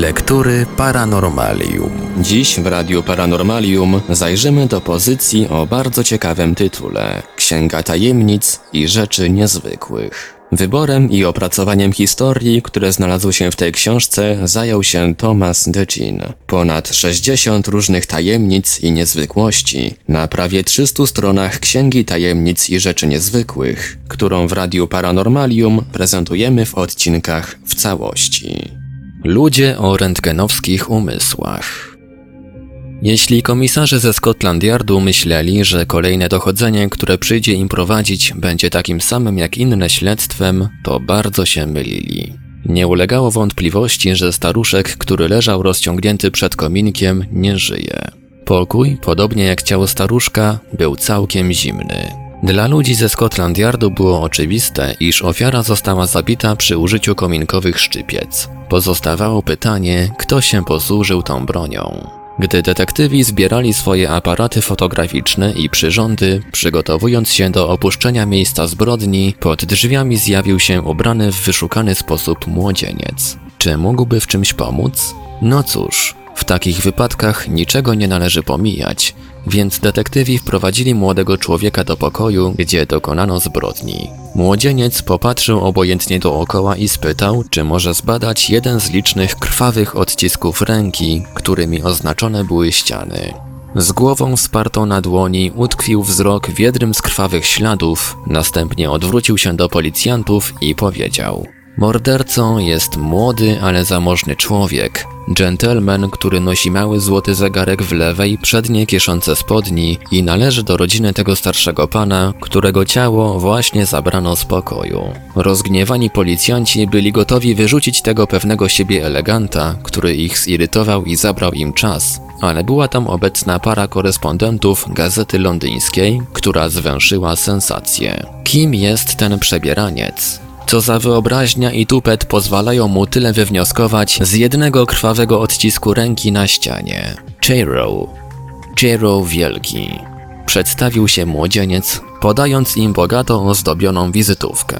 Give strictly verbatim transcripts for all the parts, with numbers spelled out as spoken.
Lektury Paranormalium. Dziś w Radiu Paranormalium zajrzymy do pozycji o bardzo ciekawym tytule: Księga Tajemnic i Rzeczy Niezwykłych. Wyborem i opracowaniem historii, które znalazły się w tej książce, zajął się Thomas DeGene. Ponad sześćdziesiąt różnych tajemnic i niezwykłości na prawie trzystu stronach Księgi Tajemnic i Rzeczy Niezwykłych, którą w Radiu Paranormalium prezentujemy w odcinkach w całości. Ludzie o rentgenowskich umysłach. Jeśli komisarze ze Scotland Yardu myśleli, że kolejne dochodzenie, które przyjdzie im prowadzić, będzie takim samym jak inne śledztwem, to bardzo się mylili. Nie ulegało wątpliwości, że staruszek, który leżał rozciągnięty przed kominkiem, nie żyje. Pokój, podobnie jak ciało staruszka, był całkiem zimny. Dla ludzi ze Scotland Yardu było oczywiste, iż ofiara została zabita przy użyciu kominkowych szczypiec. Pozostawało pytanie, kto się posłużył tą bronią. Gdy detektywi zbierali swoje aparaty fotograficzne i przyrządy, przygotowując się do opuszczenia miejsca zbrodni, pod drzwiami zjawił się ubrany w wyszukany sposób młodzieniec. Czy mógłby w czymś pomóc? No cóż, w takich wypadkach niczego nie należy pomijać, więc detektywi wprowadzili młodego człowieka do pokoju, gdzie dokonano zbrodni. Młodzieniec popatrzył obojętnie dookoła i spytał, czy może zbadać jeden z licznych krwawych odcisków ręki, którymi oznaczone były ściany. Z głową wspartą na dłoni utkwił wzrok w jednym z krwawych śladów, następnie odwrócił się do policjantów i powiedział: mordercą jest młody, ale zamożny człowiek, dżentelmen, który nosi mały złoty zegarek w lewej przedniej kieszonce spodni i należy do rodziny tego starszego pana, którego ciało właśnie zabrano z pokoju. Rozgniewani policjanci byli gotowi wyrzucić tego pewnego siebie eleganta, który ich zirytował i zabrał im czas, ale była tam obecna para korespondentów Gazety Londyńskiej, która zwęszyła sensację. Kim jest ten przebieraniec? Co za wyobraźnia i tupet pozwalają mu tyle wywnioskować z jednego krwawego odcisku ręki na ścianie. Cheiro. Cheiro Wielki. Przedstawił się młodzieniec, podając im bogato ozdobioną wizytówkę.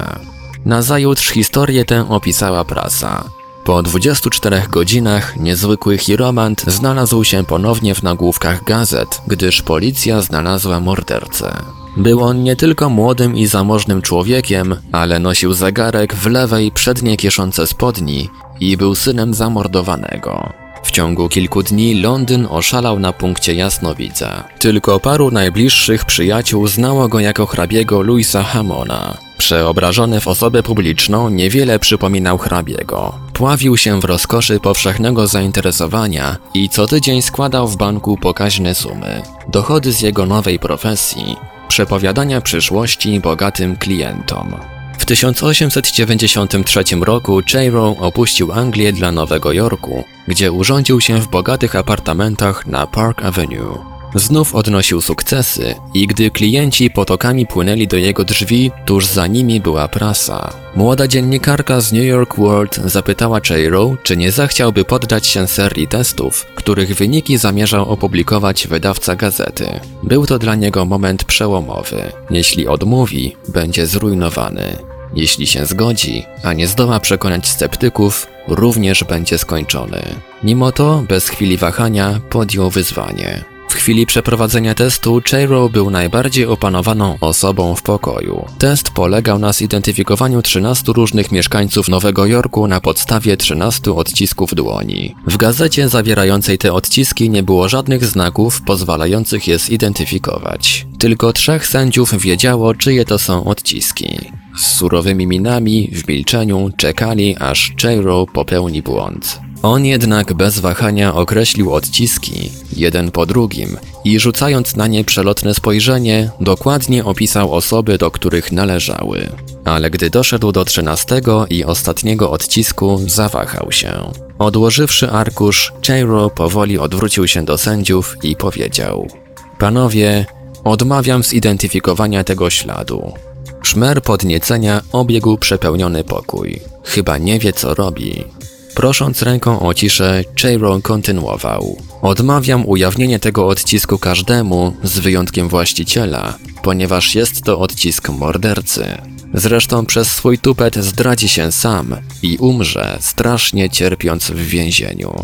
Nazajutrz historię tę opisała prasa. Po dwudziestu czterech godzinach niezwykły chiromant znalazł się ponownie w nagłówkach gazet, gdyż policja znalazła mordercę. Był on nie tylko młodym i zamożnym człowiekiem, ale nosił zegarek w lewej przedniej kieszonce spodni i był synem zamordowanego. W ciągu kilku dni Londyn oszalał na punkcie jasnowidza. Tylko paru najbliższych przyjaciół znało go jako hrabiego Louisa Hamona. Przeobrażony w osobę publiczną, niewiele przypominał hrabiego. Pławił się w rozkoszy powszechnego zainteresowania i co tydzień składał w banku pokaźne sumy. Dochody z jego nowej profesji, przepowiadania przyszłości bogatym klientom. W tysiąc osiemset dziewięćdziesiątym trzecim roku Cheiro opuścił Anglię dla Nowego Jorku, gdzie urządził się w bogatych apartamentach na Park Avenue. Znów odnosił sukcesy i gdy klienci potokami płynęli do jego drzwi, tuż za nimi była prasa. Młoda dziennikarka z New York World zapytała Cheiro, czy nie zechciałby poddać się serii testów, których wyniki zamierzał opublikować wydawca gazety. Był to dla niego moment przełomowy. Jeśli odmówi, będzie zrujnowany. Jeśli się zgodzi, a nie zdoła przekonać sceptyków, również będzie skończony. Mimo to, bez chwili wahania, podjął wyzwanie. W chwili przeprowadzenia testu Cheiro był najbardziej opanowaną osobą w pokoju. Test polegał na zidentyfikowaniu trzynastu różnych mieszkańców Nowego Jorku na podstawie trzynastu odcisków dłoni. W gazecie zawierającej te odciski nie było żadnych znaków pozwalających je zidentyfikować. Tylko trzech sędziów wiedziało, czyje to są odciski. Z surowymi minami, w milczeniu, czekali, aż Cheiro popełni błąd. On jednak bez wahania określił odciski, jeden po drugim, i rzucając na nie przelotne spojrzenie, dokładnie opisał osoby, do których należały. Ale gdy doszedł do trzynastego i ostatniego odcisku, zawahał się. Odłożywszy arkusz, Cheiro powoli odwrócił się do sędziów i powiedział: panowie, odmawiam zidentyfikowania tego śladu. Szmer podniecenia obiegł przepełniony pokój. Chyba nie wie, co robi. Prosząc ręką o ciszę, Cheiro kontynuował: odmawiam ujawnienia tego odcisku każdemu, z wyjątkiem właściciela, ponieważ jest to odcisk mordercy. Zresztą przez swój tupet zdradzi się sam i umrze, strasznie cierpiąc w więzieniu.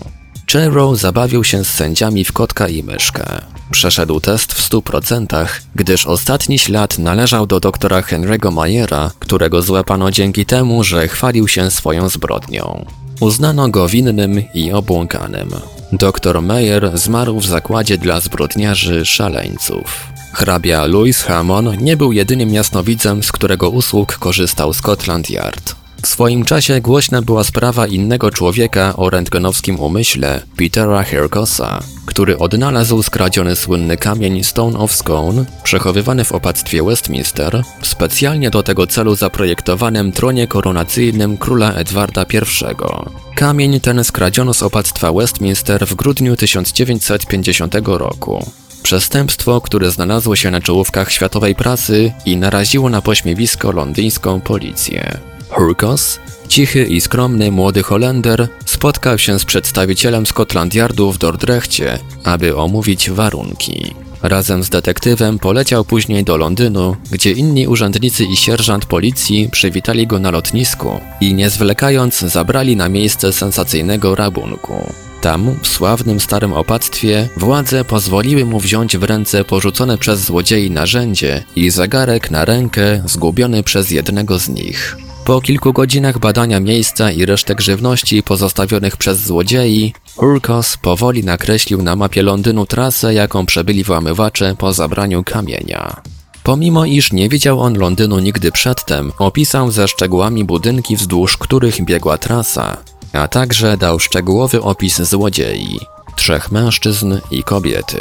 Cheiro zabawił się z sędziami w kotka i myszkę. Przeszedł test w stu procentach, gdyż ostatni ślad należał do doktora Henry'ego Mayera, którego złapano dzięki temu, że chwalił się swoją zbrodnią. Uznano go winnym i obłąkanym. Doktor Mayer zmarł w zakładzie dla zbrodniarzy szaleńców. Hrabia Louis Hamon nie był jedynym jasnowidzem, z którego usług korzystał Scotland Yard. W swoim czasie głośna była sprawa innego człowieka o rentgenowskim umyśle, Petera Hurkosa, który odnalazł skradziony słynny kamień Stone of Scone, przechowywany w opactwie Westminster, w specjalnie do tego celu zaprojektowanym tronie koronacyjnym króla Edwarda Pierwszego. Kamień ten skradziono z opactwa Westminster w grudniu tysiąc dziewięćset pięćdziesiątego roku. Przestępstwo, które znalazło się na czołówkach światowej prasy i naraziło na pośmiewisko londyńską policję. Hurkos, cichy i skromny młody Holender, spotkał się z przedstawicielem Scotland Yardu w Dordrechcie, aby omówić warunki. Razem z detektywem poleciał później do Londynu, gdzie inni urzędnicy i sierżant policji przywitali go na lotnisku i nie zwlekając zabrali na miejsce sensacyjnego rabunku. Tam, w sławnym starym opactwie, władze pozwoliły mu wziąć w ręce porzucone przez złodziei narzędzie i zegarek na rękę zgubiony przez jednego z nich. Po kilku godzinach badania miejsca i resztek żywności pozostawionych przez złodziei, Hurkos powoli nakreślił na mapie Londynu trasę, jaką przebyli włamywacze po zabraniu kamienia. Pomimo iż nie widział on Londynu nigdy przedtem, opisał ze szczegółami budynki, wzdłuż których biegła trasa, a także dał szczegółowy opis złodziei, trzech mężczyzn i kobiety.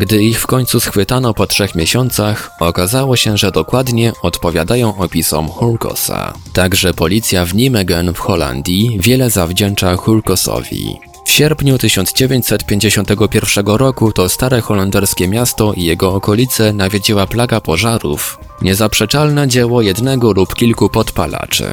Gdy ich w końcu schwytano po trzech miesiącach, okazało się, że dokładnie odpowiadają opisom Hurkosa. Także policja w Nijmegen w Holandii wiele zawdzięcza Hurkosowi. W sierpniu tysiąc dziewięćset pięćdziesiątego pierwszego roku to stare holenderskie miasto i jego okolice nawiedziła plaga pożarów, niezaprzeczalne dzieło jednego lub kilku podpalaczy.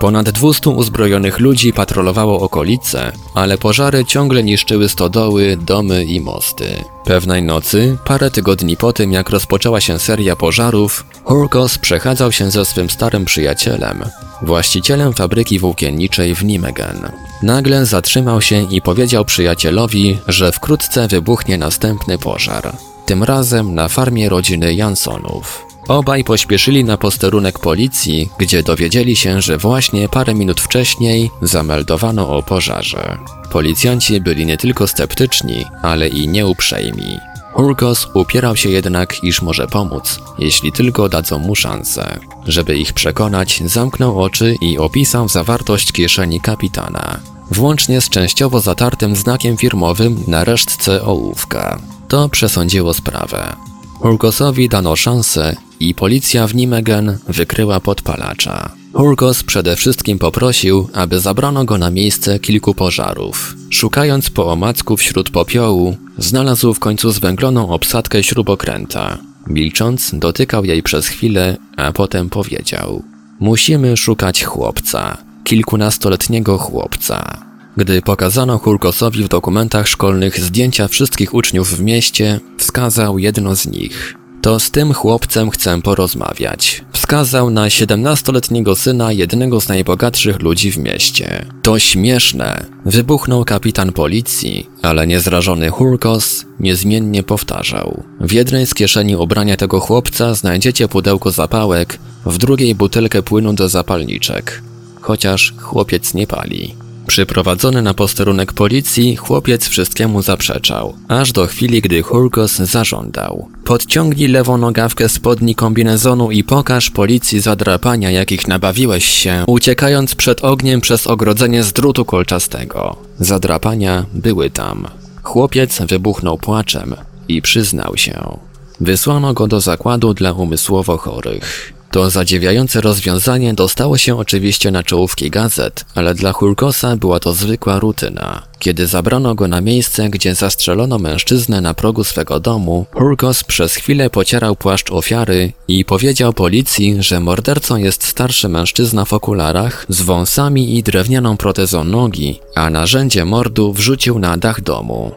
Ponad dwustu uzbrojonych ludzi patrolowało okolice, ale pożary ciągle niszczyły stodoły, domy i mosty. Pewnej nocy, parę tygodni po tym jak rozpoczęła się seria pożarów, Hurkos przechadzał się ze swym starym przyjacielem, właścicielem fabryki włókienniczej w Nijmegen. Nagle zatrzymał się i powiedział przyjacielowi, że wkrótce wybuchnie następny pożar. Tym razem na farmie rodziny Jansonów. Obaj pośpieszyli na posterunek policji, gdzie dowiedzieli się, że właśnie parę minut wcześniej zameldowano o pożarze. Policjanci byli nie tylko sceptyczni, ale i nieuprzejmi. Hurkos upierał się jednak, iż może pomóc, jeśli tylko dadzą mu szansę. Żeby ich przekonać, zamknął oczy i opisał zawartość kieszeni kapitana, włącznie z częściowo zatartym znakiem firmowym na resztce ołówka. To przesądziło sprawę. Hurkosowi dano szansę i policja w Nijmegen wykryła podpalacza. Hurkos przede wszystkim poprosił, aby zabrano go na miejsce kilku pożarów. Szukając po omacku wśród popiołu, znalazł w końcu zwęgloną obsadkę śrubokręta. Milcząc, dotykał jej przez chwilę, a potem powiedział: musimy szukać chłopca, kilkunastoletniego chłopca. Gdy pokazano Hurkosowi w dokumentach szkolnych zdjęcia wszystkich uczniów w mieście, wskazał jedno z nich. To z tym chłopcem chcę porozmawiać. Wskazał na siedemnastoletniego syna jednego z najbogatszych ludzi w mieście. To śmieszne! Wybuchnął kapitan policji, ale niezrażony Hurkos niezmiennie powtarzał. W jednej z kieszeni ubrania tego chłopca znajdziecie pudełko zapałek, w drugiej butelkę płynu do zapalniczek. Chociaż chłopiec nie pali. Przyprowadzony na posterunek policji, chłopiec wszystkiemu zaprzeczał, aż do chwili, gdy Hurkos zażądał. Podciągnij lewą nogawkę spodni kombinezonu i pokaż policji zadrapania, jakich nabawiłeś się, uciekając przed ogniem przez ogrodzenie z drutu kolczastego. Zadrapania były tam. Chłopiec wybuchnął płaczem i przyznał się. Wysłano go do zakładu dla umysłowo chorych. To zadziwiające rozwiązanie dostało się oczywiście na czołówki gazet, ale dla Hurkosa była to zwykła rutyna. Kiedy zabrano go na miejsce, gdzie zastrzelono mężczyznę na progu swego domu, Hurkos przez chwilę pocierał płaszcz ofiary i powiedział policji, że mordercą jest starszy mężczyzna w okularach z wąsami i drewnianą protezą nogi, a narzędzie mordu wrzucił na dach domu.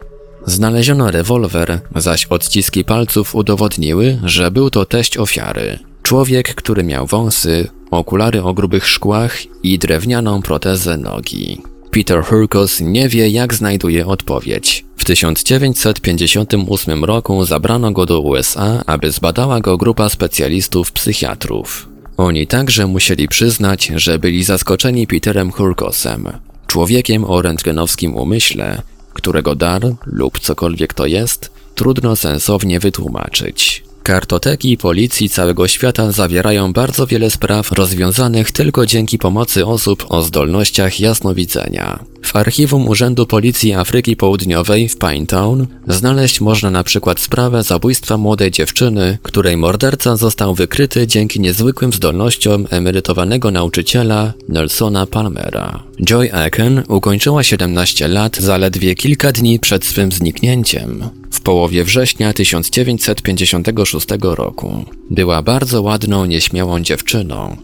Znaleziono rewolwer, zaś odciski palców udowodniły, że był to teść ofiary. Człowiek, który miał wąsy, okulary o grubych szkłach i drewnianą protezę nogi. Peter Hurkos nie wie, jak znajduje odpowiedź. W tysiąc dziewięćset pięćdziesiątym ósmym roku zabrano go do U S A, aby zbadała go grupa specjalistów psychiatrów. Oni także musieli przyznać, że byli zaskoczeni Peterem Hurkosem, człowiekiem o rentgenowskim umyśle, którego dar, lub cokolwiek to jest, trudno sensownie wytłumaczyć. Kartoteki policji całego świata zawierają bardzo wiele spraw rozwiązanych tylko dzięki pomocy osób o zdolnościach jasnowidzenia. W archiwum Urzędu Policji Afryki Południowej w Pine Town znaleźć można na przykład sprawę zabójstwa młodej dziewczyny, której morderca został wykryty dzięki niezwykłym zdolnościom emerytowanego nauczyciela Nelsona Palmera. Joy Aken ukończyła siedemnaście lat zaledwie kilka dni przed swym zniknięciem, w połowie września tysiąc dziewięćset pięćdziesiątego szóstego roku. Była bardzo ładną, nieśmiałą dziewczyną.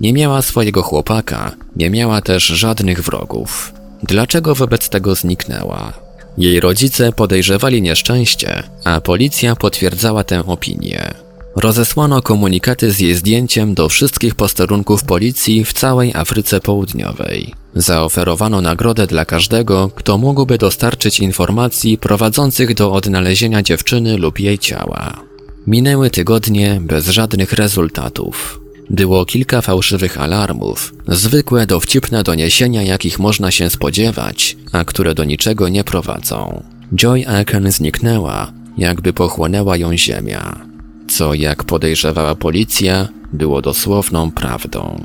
Nie miała swojego chłopaka, nie miała też żadnych wrogów. Dlaczego wobec tego zniknęła? Jej rodzice podejrzewali nieszczęście, a policja potwierdzała tę opinię. Rozesłano komunikaty z jej zdjęciem do wszystkich posterunków policji w całej Afryce Południowej. Zaoferowano nagrodę dla każdego, kto mógłby dostarczyć informacji prowadzących do odnalezienia dziewczyny lub jej ciała. Minęły tygodnie bez żadnych rezultatów. Było kilka fałszywych alarmów, zwykłe dowcipne doniesienia, jakich można się spodziewać, a które do niczego nie prowadzą. Joy Aken zniknęła, jakby pochłonęła ją ziemia. Co, jak podejrzewała policja, było dosłowną prawdą.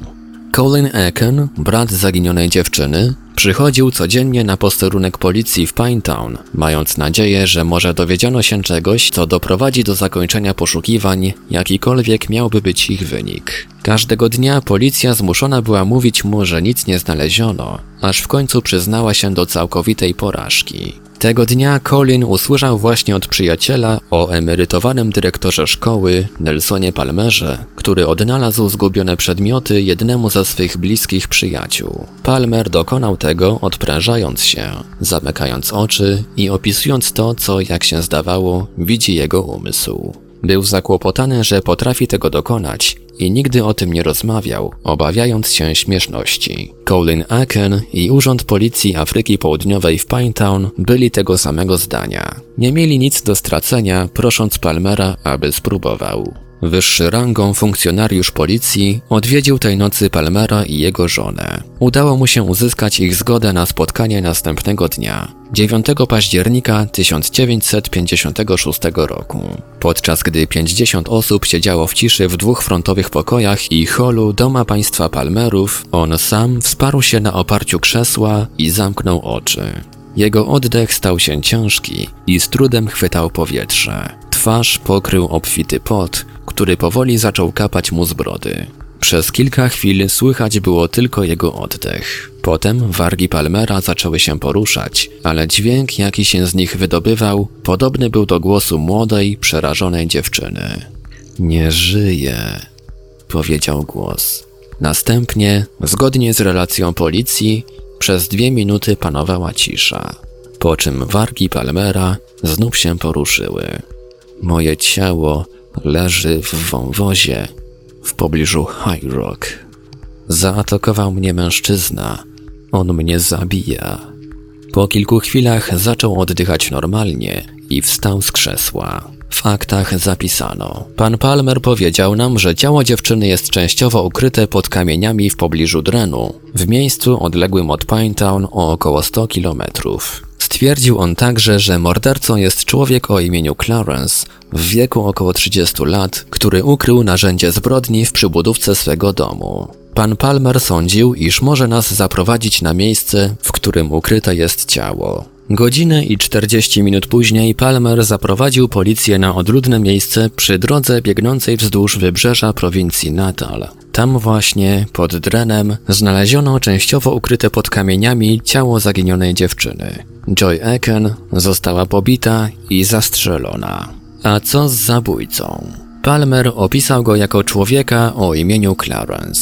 Colin Aken, brat zaginionej dziewczyny, przychodził codziennie na posterunek policji w Pinetown, mając nadzieję, że może dowiedziano się czegoś, co doprowadzi do zakończenia poszukiwań, jakikolwiek miałby być ich wynik. Każdego dnia policja zmuszona była mówić mu, że nic nie znaleziono, aż w końcu przyznała się do całkowitej porażki. Tego dnia Colin usłyszał właśnie od przyjaciela o emerytowanym dyrektorze szkoły, Nelsonie Palmerze, który odnalazł zgubione przedmioty jednemu ze swych bliskich przyjaciół. Palmer dokonał tego, odprężając się, zamykając oczy i opisując to, co, jak się zdawało, widzi jego umysł. Był zakłopotany, że potrafi tego dokonać i nigdy o tym nie rozmawiał, obawiając się śmieszności. Colin Aken i Urząd Policji Afryki Południowej w Pinetown byli tego samego zdania. Nie mieli nic do stracenia, prosząc Palmera, aby spróbował. Wyższy rangą funkcjonariusz policji odwiedził tej nocy Palmera i jego żonę. Udało mu się uzyskać ich zgodę na spotkanie następnego dnia, dziewiątego października tysiąc dziewięćset pięćdziesiątego szóstego roku. Podczas gdy pięćdziesiąt osób siedziało w ciszy w dwóch frontowych pokojach i holu Doma Państwa Palmerów, on sam wsparł się na oparciu krzesła i zamknął oczy. Jego oddech stał się ciężki i z trudem chwytał powietrze. Twarz pokrył obfity pot, który powoli zaczął kapać mu z brody. Przez kilka chwil słychać było tylko jego oddech. Potem wargi Palmera zaczęły się poruszać, ale dźwięk, jaki się z nich wydobywał, podobny był do głosu młodej, przerażonej dziewczyny. Nie żyje, powiedział głos. Następnie, zgodnie z relacją policji, przez dwie minuty panowała cisza, po czym wargi Palmera znów się poruszyły. Moje ciało leży w wąwozie w pobliżu High Rock. Zaatakował mnie mężczyzna. On mnie zabija. Po kilku chwilach zaczął oddychać normalnie i wstał z krzesła. W aktach zapisano. Pan Palmer powiedział nam, że ciało dziewczyny jest częściowo ukryte pod kamieniami w pobliżu drenu, w miejscu odległym od Pinetown o około sto kilometrów. Stwierdził on także, że mordercą jest człowiek o imieniu Clarence, w wieku około trzydziestu lat, który ukrył narzędzie zbrodni w przybudówce swego domu. Pan Palmer sądził, iż może nas zaprowadzić na miejsce, w którym ukryte jest ciało. Godzinę i czterdzieści minut później Palmer zaprowadził policję na odludne miejsce przy drodze biegnącej wzdłuż wybrzeża prowincji Natal. Tam właśnie, pod drenem, znaleziono częściowo ukryte pod kamieniami ciało zaginionej dziewczyny. Joy Aken została pobita i zastrzelona. A co z zabójcą? Palmer opisał go jako człowieka o imieniu Clarence.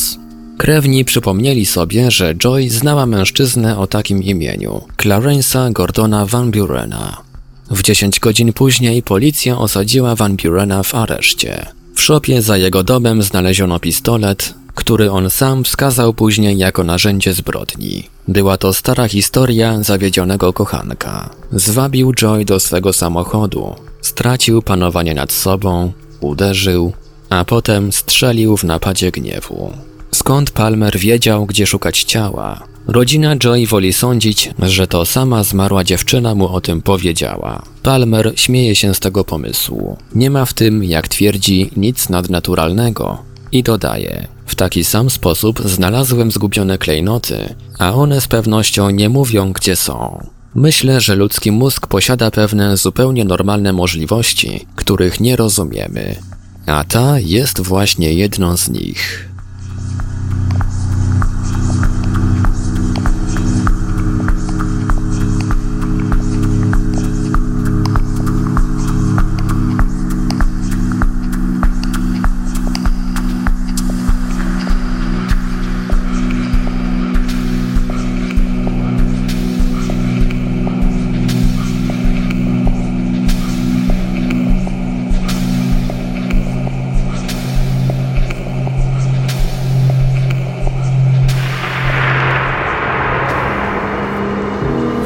Krewni przypomnieli sobie, że Joy znała mężczyznę o takim imieniu, Clarence'a Gordona Van Burena. W dziesięć godzin później policja osadziła Van Burena w areszcie. W szopie za jego domem znaleziono pistolet, który on sam wskazał później jako narzędzie zbrodni. Była to stara historia zawiedzionego kochanka. Zwabił Joy do swego samochodu, stracił panowanie nad sobą, uderzył, a potem strzelił w napadzie gniewu. Skąd Palmer wiedział, gdzie szukać ciała? Rodzina Joy woli sądzić, że to sama zmarła dziewczyna mu o tym powiedziała. Palmer śmieje się z tego pomysłu. Nie ma w tym, jak twierdzi, nic nadnaturalnego. I dodaje, w taki sam sposób znalazłem zgubione klejnoty, a one z pewnością nie mówią, gdzie są. Myślę, że ludzki mózg posiada pewne zupełnie normalne możliwości, których nie rozumiemy. A ta jest właśnie jedną z nich.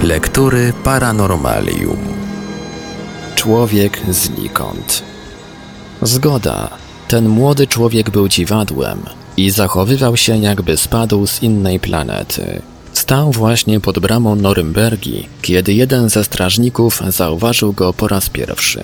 Lektury Paranormalium. Człowiek znikąd. Zgoda. Ten młody człowiek był dziwadłem i zachowywał się, jakby spadł z innej planety. Stał właśnie pod bramą Norymbergi, kiedy jeden ze strażników zauważył go po raz pierwszy.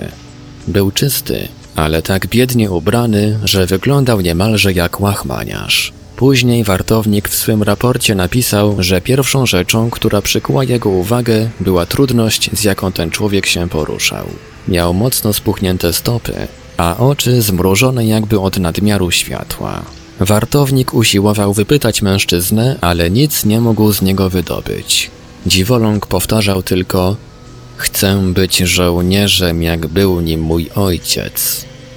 Był czysty, ale tak biednie ubrany, że wyglądał niemalże jak łachmaniarz. Później wartownik w swym raporcie napisał, że pierwszą rzeczą, która przykuła jego uwagę, była trudność, z jaką ten człowiek się poruszał. Miał mocno spuchnięte stopy, a oczy zmrużone jakby od nadmiaru światła. Wartownik usiłował wypytać mężczyznę, ale nic nie mógł z niego wydobyć. Dziwoląg powtarzał tylko: „Chcę być żołnierzem, jak był nim mój ojciec”.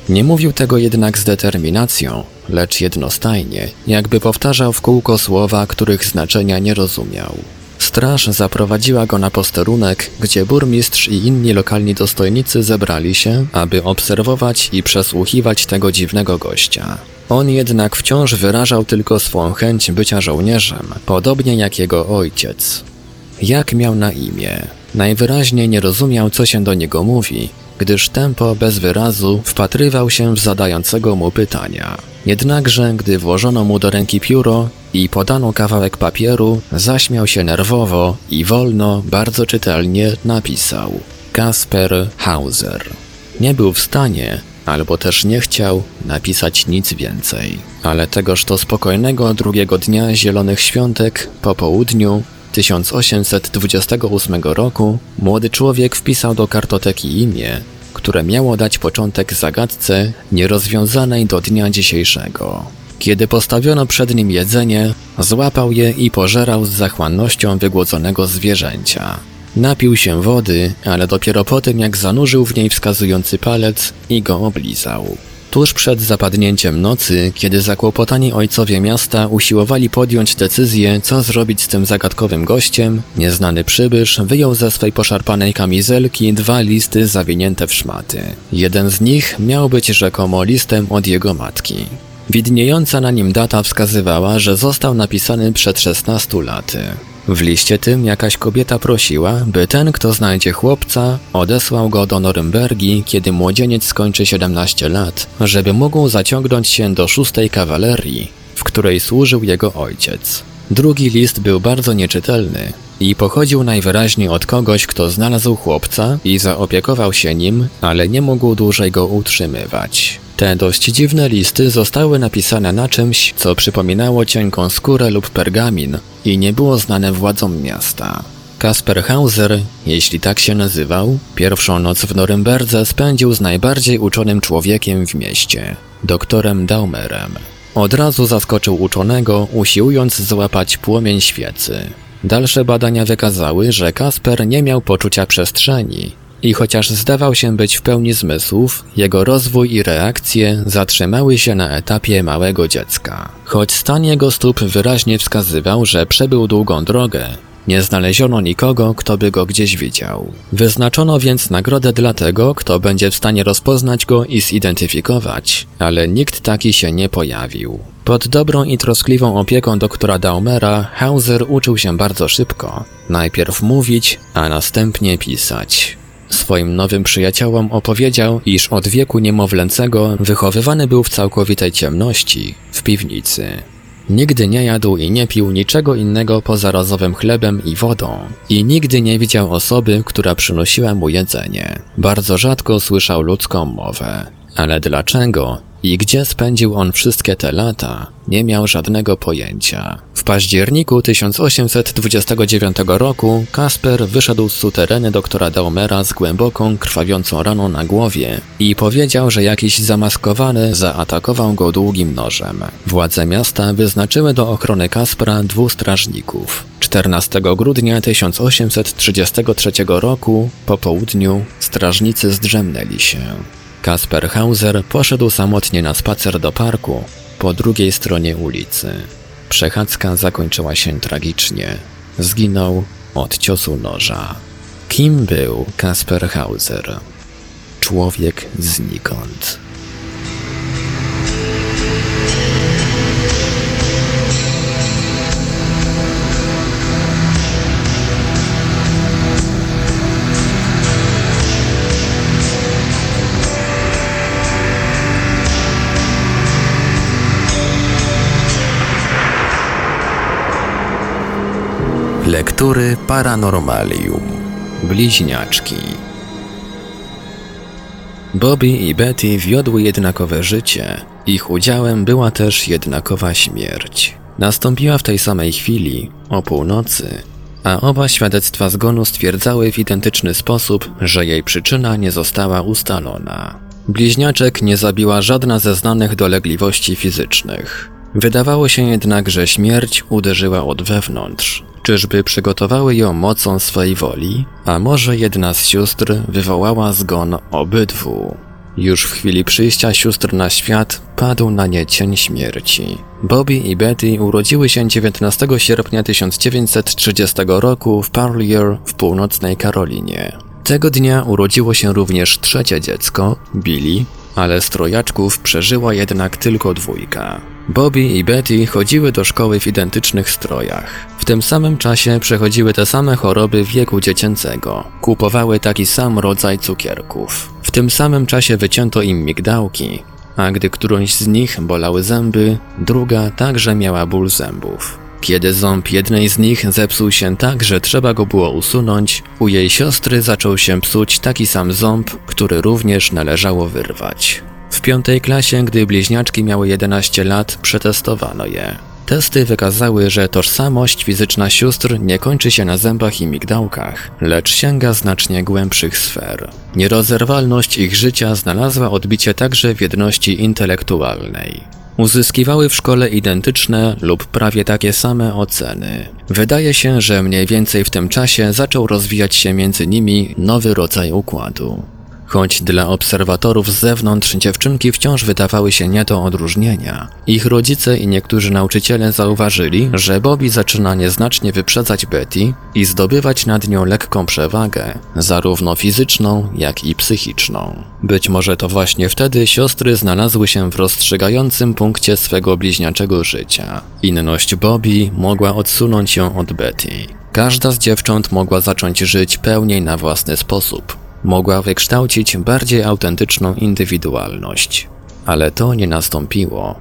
Nie mówił tego jednak z determinacją, lecz jednostajnie, jakby powtarzał w kółko słowa, których znaczenia nie rozumiał. Straż zaprowadziła go na posterunek, gdzie burmistrz i inni lokalni dostojnicy zebrali się, aby obserwować i przesłuchiwać tego dziwnego gościa. On jednak wciąż wyrażał tylko swą chęć bycia żołnierzem, podobnie jak jego ojciec. Jak miał na imię? Najwyraźniej nie rozumiał, co się do niego mówi, gdyż tempo bez wyrazu wpatrywał się w zadającego mu pytania. Jednakże, gdy włożono mu do ręki pióro i podano kawałek papieru, zaśmiał się nerwowo i wolno, bardzo czytelnie napisał: Kasper Hauser. Nie był w stanie, albo też nie chciał, napisać nic więcej. Ale tegoż to spokojnego drugiego dnia Zielonych Świątek, po południu, tysiąc osiemset dwudziestego ósmego roku młody człowiek wpisał do kartoteki imię, które miało dać początek zagadce nierozwiązanej do dnia dzisiejszego. Kiedy postawiono przed nim jedzenie, złapał je i pożerał z zachłannością wygłodzonego zwierzęcia. Napił się wody, ale dopiero po tym, jak zanurzył w niej wskazujący palec i go oblizał. Tuż przed zapadnięciem nocy, kiedy zakłopotani ojcowie miasta usiłowali podjąć decyzję, co zrobić z tym zagadkowym gościem, nieznany przybysz wyjął ze swej poszarpanej kamizelki dwa listy zawinięte w szmaty. Jeden z nich miał być rzekomo listem od jego matki. Widniejąca na nim data wskazywała, że został napisany przed szesnastu laty. W liście tym jakaś kobieta prosiła, by ten, kto znajdzie chłopca, odesłał go do Norymbergi, kiedy młodzieniec skończy siedemnaście lat, żeby mógł zaciągnąć się do szóstej kawalerii, w której służył jego ojciec. Drugi list był bardzo nieczytelny i pochodził najwyraźniej od kogoś, kto znalazł chłopca i zaopiekował się nim, ale nie mógł dłużej go utrzymywać. Te dość dziwne listy zostały napisane na czymś, co przypominało cienką skórę lub pergamin i nie było znane władzom miasta. Kasper Hauser, jeśli tak się nazywał, pierwszą noc w Norymberdze spędził z najbardziej uczonym człowiekiem w mieście, doktorem Daumerem. Od razu zaskoczył uczonego, usiłując złapać płomień świecy. Dalsze badania wykazały, że Kasper nie miał poczucia przestrzeni. I chociaż zdawał się być w pełni zmysłów, jego rozwój i reakcje zatrzymały się na etapie małego dziecka. Choć stan jego stóp wyraźnie wskazywał, że przebył długą drogę, Nie znaleziono nikogo, kto by go gdzieś widział. Wyznaczono więc nagrodę dla tego, kto będzie w stanie rozpoznać go i zidentyfikować, ale nikt taki się nie pojawił. Pod dobrą i troskliwą opieką doktora Daumera Hauser uczył się bardzo szybko. Najpierw mówić, a następnie pisać. Swoim nowym przyjaciołom opowiedział, iż od wieku niemowlęcego wychowywany był w całkowitej ciemności, w piwnicy. Nigdy nie jadł i nie pił niczego innego poza rozowym chlebem i wodą i nigdy nie widział osoby, która przynosiła mu jedzenie. Bardzo rzadko słyszał ludzką mowę. Ale dlaczego i gdzie spędził on wszystkie te lata, nie miał żadnego pojęcia. W październiku tysiąc osiemset dwudziestego dziewiątego roku Kasper wyszedł z sutereny doktora Daumera z głęboką, krwawiącą raną na głowie i powiedział, że jakiś zamaskowany zaatakował go długim nożem. Władze miasta wyznaczyły do ochrony Kaspra dwóch strażników. czternastego grudnia tysiąc osiemset trzydziestego trzeciego roku, po południu, strażnicy zdrzemnęli się. Kasper Hauser poszedł samotnie na spacer do parku po drugiej stronie ulicy. Przechadzka zakończyła się tragicznie. Zginął od ciosu noża. Kim był Kasper Hauser? Człowiek znikąd. Lektury Paranormalium. Bliźniaczki. Bobby i Betty wiodły jednakowe życie. Ich udziałem była też jednakowa śmierć. Nastąpiła w tej samej chwili, o północy, a oba świadectwa zgonu stwierdzały w identyczny sposób, że jej przyczyna nie została ustalona. Bliźniaczek nie zabiła żadna ze znanych dolegliwości fizycznych. Wydawało się jednak, że śmierć uderzyła od wewnątrz. Czyżby przygotowały ją mocą swej woli, a może jedna z sióstr wywołała zgon obydwu. Już w chwili przyjścia sióstr na świat padł na nie cień śmierci. Bobby i Betty urodziły się dziewiętnastego sierpnia tysiąc dziewięćset trzydziestego roku w Parlier w północnej Karolinie. Tego dnia urodziło się również trzecie dziecko, Billy, ale strojaczków przeżyła jednak tylko dwójka. Bobby i Betty chodziły do szkoły w identycznych strojach. W tym samym czasie przechodziły te same choroby wieku dziecięcego. Kupowały taki sam rodzaj cukierków. W tym samym czasie wycięto im migdałki, a gdy którąś z nich bolały zęby, druga także miała ból zębów. Kiedy ząb jednej z nich zepsuł się tak, że trzeba go było usunąć, u jej siostry zaczął się psuć taki sam ząb, który również należało wyrwać. W piątej klasie, gdy bliźniaczki miały jedenaście lat, przetestowano je. Testy wykazały, że tożsamość fizyczna sióstr nie kończy się na zębach i migdałkach, lecz sięga znacznie głębszych sfer. Nierozerwalność ich życia znalazła odbicie także w jedności intelektualnej. Uzyskiwały w szkole identyczne lub prawie takie same oceny. Wydaje się, że mniej więcej w tym czasie zaczął rozwijać się między nimi nowy rodzaj układu. Choć dla obserwatorów z zewnątrz dziewczynki wciąż wydawały się nie do odróżnienia, ich rodzice i niektórzy nauczyciele zauważyli, że Bobby zaczyna nieznacznie wyprzedzać Betty i zdobywać nad nią lekką przewagę, zarówno fizyczną, jak i psychiczną. Być może to właśnie wtedy siostry znalazły się w rozstrzygającym punkcie swego bliźniaczego życia. Inność Bobby mogła odsunąć ją od Betty. Każda z dziewcząt mogła zacząć żyć pełniej na własny sposób. Mogła wykształcić bardziej autentyczną indywidualność. Ale to nie nastąpiło.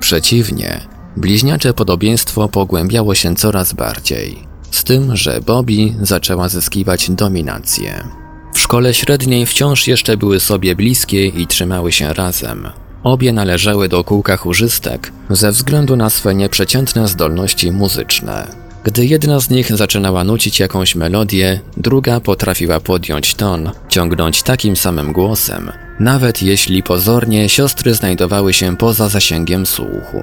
Przeciwnie, bliźniacze podobieństwo pogłębiało się coraz bardziej. Z tym, że Bobby zaczęła zyskiwać dominację. W szkole średniej wciąż jeszcze były sobie bliskie i trzymały się razem. Obie należały do kółka chórzystek ze względu na swe nieprzeciętne zdolności muzyczne. Gdy jedna z nich zaczynała nucić jakąś melodię, druga potrafiła podjąć ton, ciągnąć takim samym głosem, nawet jeśli pozornie siostry znajdowały się poza zasięgiem słuchu.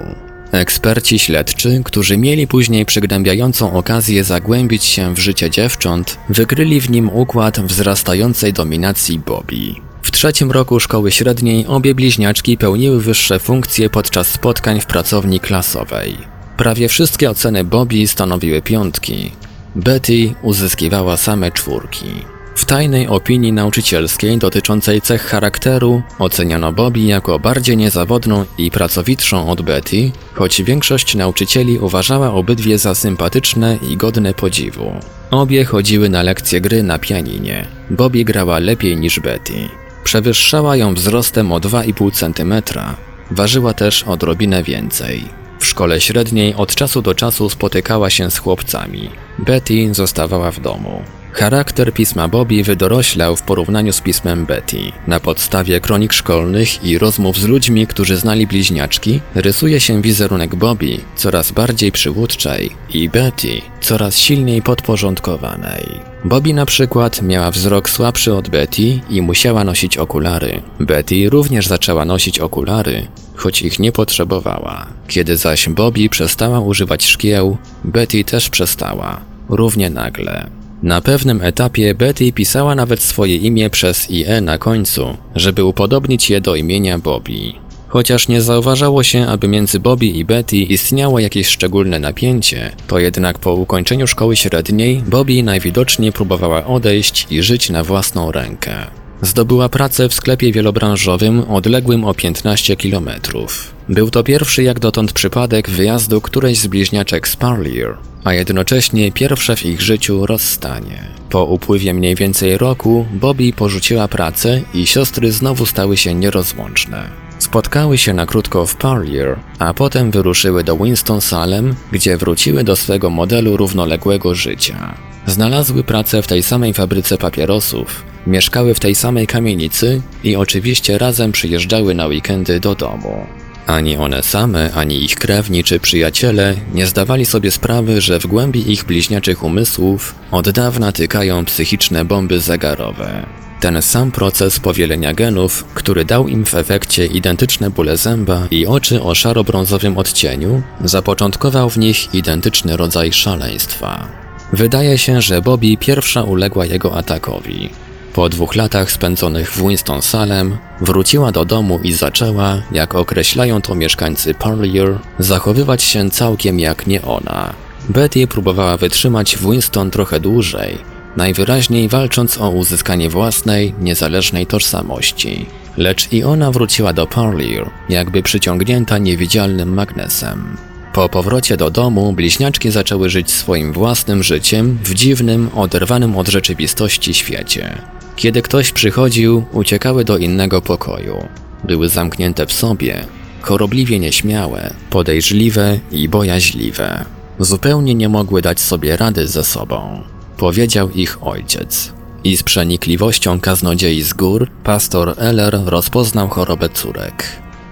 Eksperci śledczy, którzy mieli później przygnębiającą okazję zagłębić się w życie dziewcząt, wykryli w nim układ wzrastającej dominacji Bobby. W trzecim roku szkoły średniej obie bliźniaczki pełniły wyższe funkcje podczas spotkań w pracowni klasowej. Prawie wszystkie oceny Bobby stanowiły piątki. Betty uzyskiwała same czwórki. W tajnej opinii nauczycielskiej dotyczącej cech charakteru oceniono Bobby jako bardziej niezawodną i pracowitszą od Betty, choć większość nauczycieli uważała obydwie za sympatyczne i godne podziwu. Obie chodziły na lekcje gry na pianinie. Bobby grała lepiej niż Betty. Przewyższała ją wzrostem o dwa i pół centymetra. Ważyła też odrobinę więcej. W szkole średniej od czasu do czasu spotykała się z chłopcami. Betty zostawała w domu. Charakter pisma Bobby wydoroślał w porównaniu z pismem Betty. Na podstawie kronik szkolnych i rozmów z ludźmi, którzy znali bliźniaczki, rysuje się wizerunek Bobby coraz bardziej przywódczej i Betty coraz silniej podporządkowanej. Bobby na przykład miała wzrok słabszy od Betty i musiała nosić okulary. Betty również zaczęła nosić okulary, choć ich nie potrzebowała. Kiedy zaś Bobby przestała używać szkieł, Betty też przestała, równie nagle. Na pewnym etapie Betty pisała nawet swoje imię przez I E na końcu, żeby upodobnić je do imienia Bobby. Chociaż nie zauważało się, aby między Bobby i Betty istniało jakieś szczególne napięcie, to jednak po ukończeniu szkoły średniej Bobby najwidoczniej próbowała odejść i żyć na własną rękę. Zdobyła pracę w sklepie wielobranżowym odległym o piętnaście kilometrów. Był to pierwszy jak dotąd przypadek wyjazdu którejś z bliźniaczek z Parlier, a jednocześnie pierwsze w ich życiu rozstanie. Po upływie mniej więcej roku Bobby porzuciła pracę i siostry znowu stały się nierozłączne. Spotkały się na krótko w Parlier, a potem wyruszyły do Winston Salem, gdzie wróciły do swego modelu równoległego życia. Znalazły pracę w tej samej fabryce papierosów, mieszkały w tej samej kamienicy i oczywiście razem przyjeżdżały na weekendy do domu. Ani one same, ani ich krewni czy przyjaciele nie zdawali sobie sprawy, że w głębi ich bliźniaczych umysłów od dawna tykają psychiczne bomby zegarowe. Ten sam proces powielenia genów, który dał im w efekcie identyczne bóle zęba i oczy o szaro-brązowym odcieniu, zapoczątkował w nich identyczny rodzaj szaleństwa. Wydaje się, że Bobby pierwsza uległa jego atakowi. Po dwóch latach spędzonych w Winston-Salem wróciła do domu i zaczęła, jak określają to mieszkańcy Parlier, zachowywać się całkiem jak nie ona. Betty próbowała wytrzymać w Winston trochę dłużej, najwyraźniej walcząc o uzyskanie własnej, niezależnej tożsamości. Lecz i ona wróciła do Parlier, jakby przyciągnięta niewidzialnym magnesem. Po powrocie do domu bliźniaczki zaczęły żyć swoim własnym życiem w dziwnym, oderwanym od rzeczywistości świecie. Kiedy ktoś przychodził, uciekały do innego pokoju. Były zamknięte w sobie, chorobliwie nieśmiałe, podejrzliwe i bojaźliwe. Zupełnie nie mogły dać sobie rady ze sobą, powiedział ich ojciec. I z przenikliwością kaznodziei z gór pastor Eller rozpoznał chorobę córek.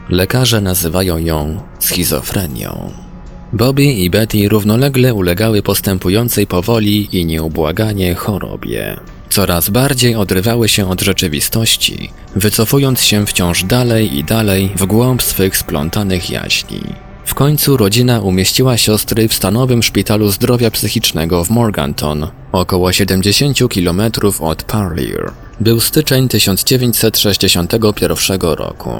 Lekarze nazywają ją schizofrenią. Bobby i Betty równolegle ulegały postępującej powoli i nieubłaganie chorobie. Coraz bardziej odrywały się od rzeczywistości, wycofując się wciąż dalej i dalej w głąb swych splątanych jaźni. W końcu rodzina umieściła siostry w stanowym szpitalu zdrowia psychicznego w Morganton, około siedemdziesiąt kilometrów od Parlier. Był styczeń tysiąc dziewięćset sześćdziesiątego pierwszego roku.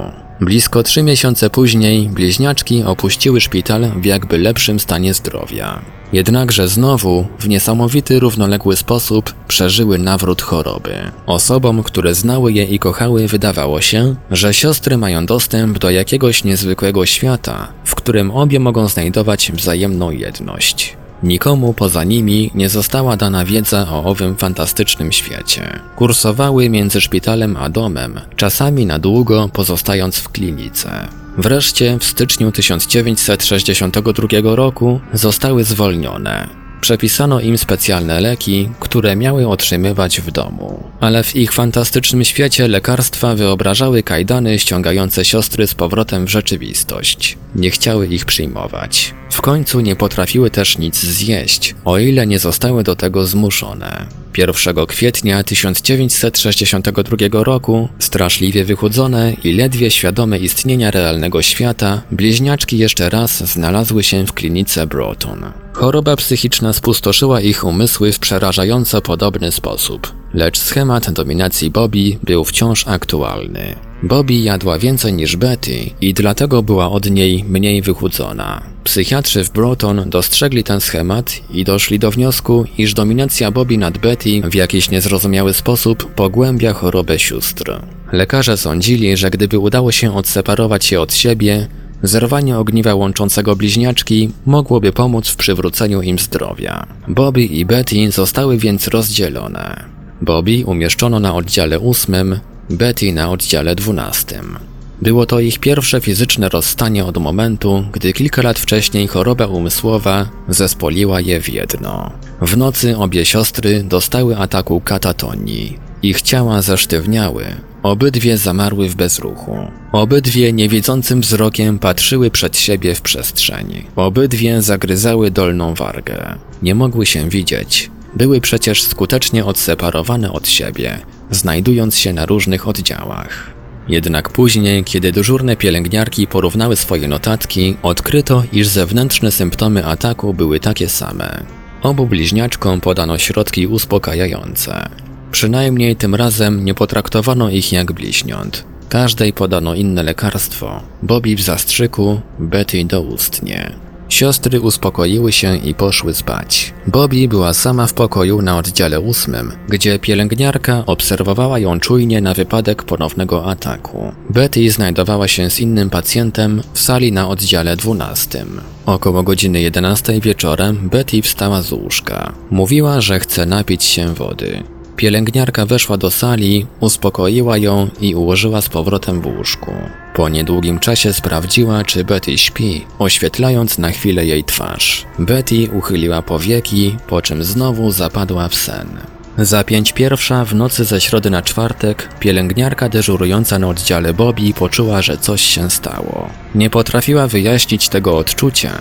Blisko trzy miesiące później bliźniaczki opuściły szpital w jakby lepszym stanie zdrowia. Jednakże znowu, w niesamowity, równoległy sposób przeżyły nawrót choroby. Osobom, które znały je i kochały, wydawało się, że siostry mają dostęp do jakiegoś niezwykłego świata, w którym obie mogą znajdować wzajemną jedność. Nikomu poza nimi nie została dana wiedza o owym fantastycznym świecie. Kursowały między szpitalem a domem, czasami na długo pozostając w klinice. Wreszcie w styczniu tysiąc dziewięćset sześćdziesiątego drugiego roku zostały zwolnione. Przepisano im specjalne leki, które miały otrzymywać w domu. Ale w ich fantastycznym świecie lekarstwa wyobrażały kajdany ściągające siostry z powrotem w rzeczywistość. Nie chciały ich przyjmować. W końcu nie potrafiły też nic zjeść, o ile nie zostały do tego zmuszone. pierwszego kwietnia tysiąc dziewięćset sześćdziesiątego drugiego roku, straszliwie wychudzone i ledwie świadome istnienia realnego świata, bliźniaczki jeszcze raz znalazły się w klinice Broughton. Choroba psychiczna spustoszyła ich umysły w przerażająco podobny sposób, lecz schemat dominacji Bobby był wciąż aktualny. Bobby jadła więcej niż Betty i dlatego była od niej mniej wychudzona. Psychiatrzy w Broughton dostrzegli ten schemat i doszli do wniosku, iż dominacja Bobby nad Betty w jakiś niezrozumiały sposób pogłębia chorobę sióstr. Lekarze sądzili, że gdyby udało się odseparować je od siebie, zerwanie ogniwa łączącego bliźniaczki mogłoby pomóc w przywróceniu im zdrowia. Bobby i Betty zostały więc rozdzielone. Bobby umieszczono na oddziale ósmym, Betty na oddziale dwunastym. Było to ich pierwsze fizyczne rozstanie od momentu, gdy kilka lat wcześniej choroba umysłowa zespoliła je w jedno. W nocy obie siostry dostały ataku katatonii. Ich ciała zasztywniały. Obydwie zamarły w bezruchu. Obydwie niewidzącym wzrokiem patrzyły przed siebie w przestrzeń. Obydwie zagryzały dolną wargę. Nie mogły się widzieć. Były przecież skutecznie odseparowane od siebie, znajdując się na różnych oddziałach. Jednak później, kiedy dyżurne pielęgniarki porównały swoje notatki, odkryto, iż zewnętrzne symptomy ataku były takie same. Obu bliźniaczkom podano środki uspokajające. Przynajmniej tym razem nie potraktowano ich jak bliźniąt. Każdej podano inne lekarstwo. Bobby w zastrzyku, Betty doustnie. Siostry uspokoiły się i poszły spać. Bobby była sama w pokoju na oddziale ósmym, gdzie pielęgniarka obserwowała ją czujnie na wypadek ponownego ataku. Betty znajdowała się z innym pacjentem w sali na oddziale dwunastym. Około godziny jedenastej wieczorem Betty wstała z łóżka. Mówiła, że chce napić się wody. Pielęgniarka weszła do sali, uspokoiła ją i ułożyła z powrotem w łóżku. Po niedługim czasie sprawdziła, czy Betty śpi, oświetlając na chwilę jej twarz. Betty uchyliła powieki, po czym znowu zapadła w sen. Za pięć pierwsza w nocy ze środy na czwartek pielęgniarka dyżurująca na oddziale Bobby poczuła, że coś się stało. Nie potrafiła wyjaśnić tego odczucia,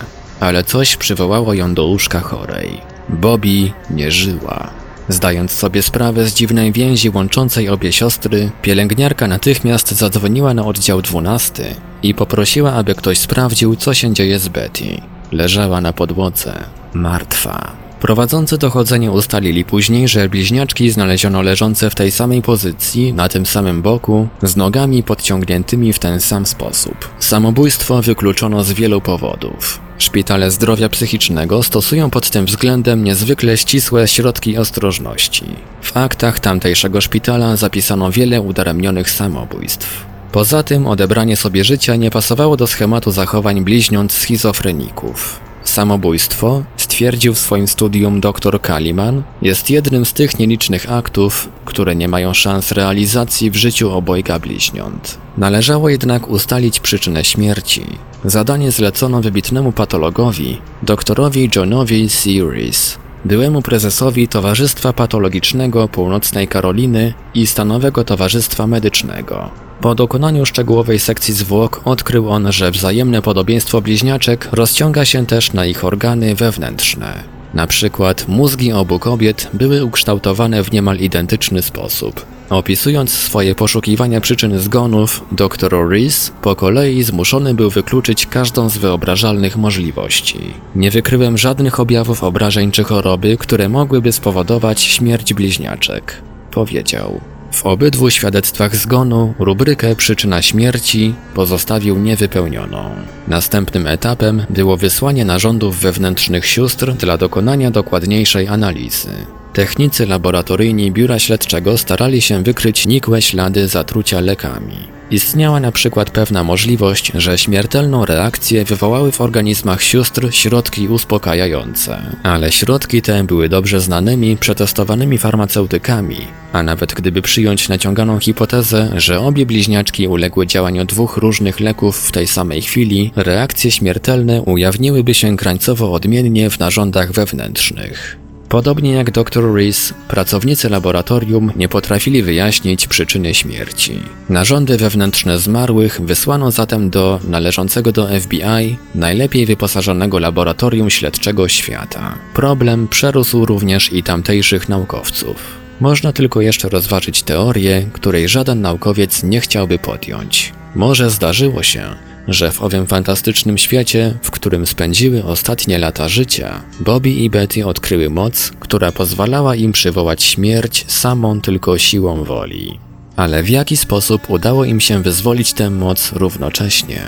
ale coś przywołało ją do łóżka chorej. Bobby nie żyła. Zdając sobie sprawę z dziwnej więzi łączącej obie siostry, pielęgniarka natychmiast zadzwoniła na oddział dwunasty i poprosiła, aby ktoś sprawdził, co się dzieje z Betty. Leżała na podłodze, martwa. Prowadzący dochodzenie ustalili później, że bliźniaczki znaleziono leżące w tej samej pozycji, na tym samym boku, z nogami podciągniętymi w ten sam sposób. Samobójstwo wykluczono z wielu powodów. Szpitale zdrowia psychicznego stosują pod tym względem niezwykle ścisłe środki ostrożności. W aktach tamtejszego szpitala zapisano wiele udaremnionych samobójstw. Poza tym odebranie sobie życia nie pasowało do schematu zachowań bliźniąt schizofreników. Samobójstwo, stwierdził w swoim studium dr Kaliman, jest jednym z tych nielicznych aktów, które nie mają szans realizacji w życiu obojga bliźniąt. Należało jednak ustalić przyczynę śmierci. Zadanie zlecono wybitnemu patologowi, doktorowi Johnowi C. Rees, byłemu prezesowi Towarzystwa Patologicznego Północnej Karoliny i Stanowego Towarzystwa Medycznego. Po dokonaniu szczegółowej sekcji zwłok odkrył on, że wzajemne podobieństwo bliźniaczek rozciąga się też na ich organy wewnętrzne. Na przykład mózgi obu kobiet były ukształtowane w niemal identyczny sposób. Opisując swoje poszukiwania przyczyn zgonów, dr Rees po kolei zmuszony był wykluczyć każdą z wyobrażalnych możliwości. Nie wykryłem żadnych objawów obrażeń czy choroby, które mogłyby spowodować śmierć bliźniaczek, powiedział. W obydwu świadectwach zgonu rubrykę przyczyna śmierci pozostawił niewypełnioną. Następnym etapem było wysłanie narządów wewnętrznych sióstr dla dokonania dokładniejszej analizy. Technicy laboratoryjni biura śledczego starali się wykryć nikłe ślady zatrucia lekami. Istniała na przykład pewna możliwość, że śmiertelną reakcję wywołały w organizmach sióstr środki uspokajające, ale środki te były dobrze znanymi, przetestowanymi farmaceutykami, a nawet gdyby przyjąć naciąganą hipotezę, że obie bliźniaczki uległy działaniu dwóch różnych leków w tej samej chwili, reakcje śmiertelne ujawniłyby się krańcowo odmiennie w narządach wewnętrznych. Podobnie jak dr Rees, pracownicy laboratorium nie potrafili wyjaśnić przyczyny śmierci. Narządy wewnętrzne zmarłych wysłano zatem do należącego do F B I najlepiej wyposażonego laboratorium śledczego świata. Problem przerósł również i tamtejszych naukowców. Można tylko jeszcze rozważyć teorię, której żaden naukowiec nie chciałby podjąć. Może zdarzyło się, że w owym fantastycznym świecie, w którym spędziły ostatnie lata życia, Bobby i Betty odkryły moc, która pozwalała im przywołać śmierć samą tylko siłą woli. Ale w jaki sposób udało im się wyzwolić tę moc równocześnie?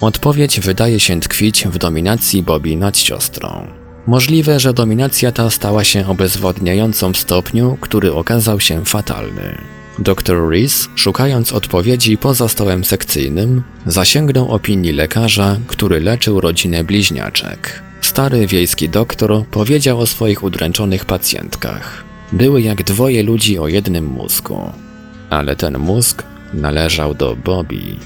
Odpowiedź wydaje się tkwić w dominacji Bobby nad siostrą. Możliwe, że dominacja ta stała się obezwładniającą w stopniu, który okazał się fatalny. doktor Rees, szukając odpowiedzi poza stołem sekcyjnym, zasięgnął opinii lekarza, który leczył rodzinę bliźniaczek. Stary wiejski doktor powiedział o swoich udręczonych pacjentkach. Były jak dwoje ludzi o jednym mózgu. Ale ten mózg należał do Bobby.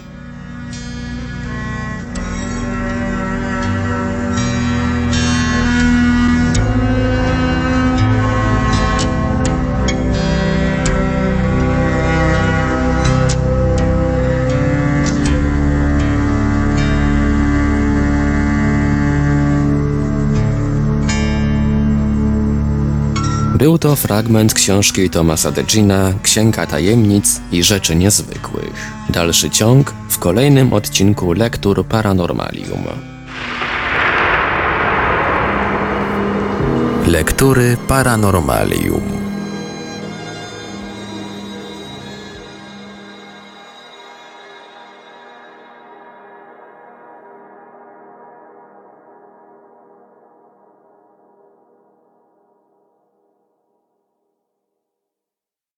Był to fragment książki Thomasa DeGene'a Księga Tajemnic i Rzeczy Niezwykłych. Dalszy ciąg w kolejnym odcinku Lektur Paranormalium. Lektury Paranormalium.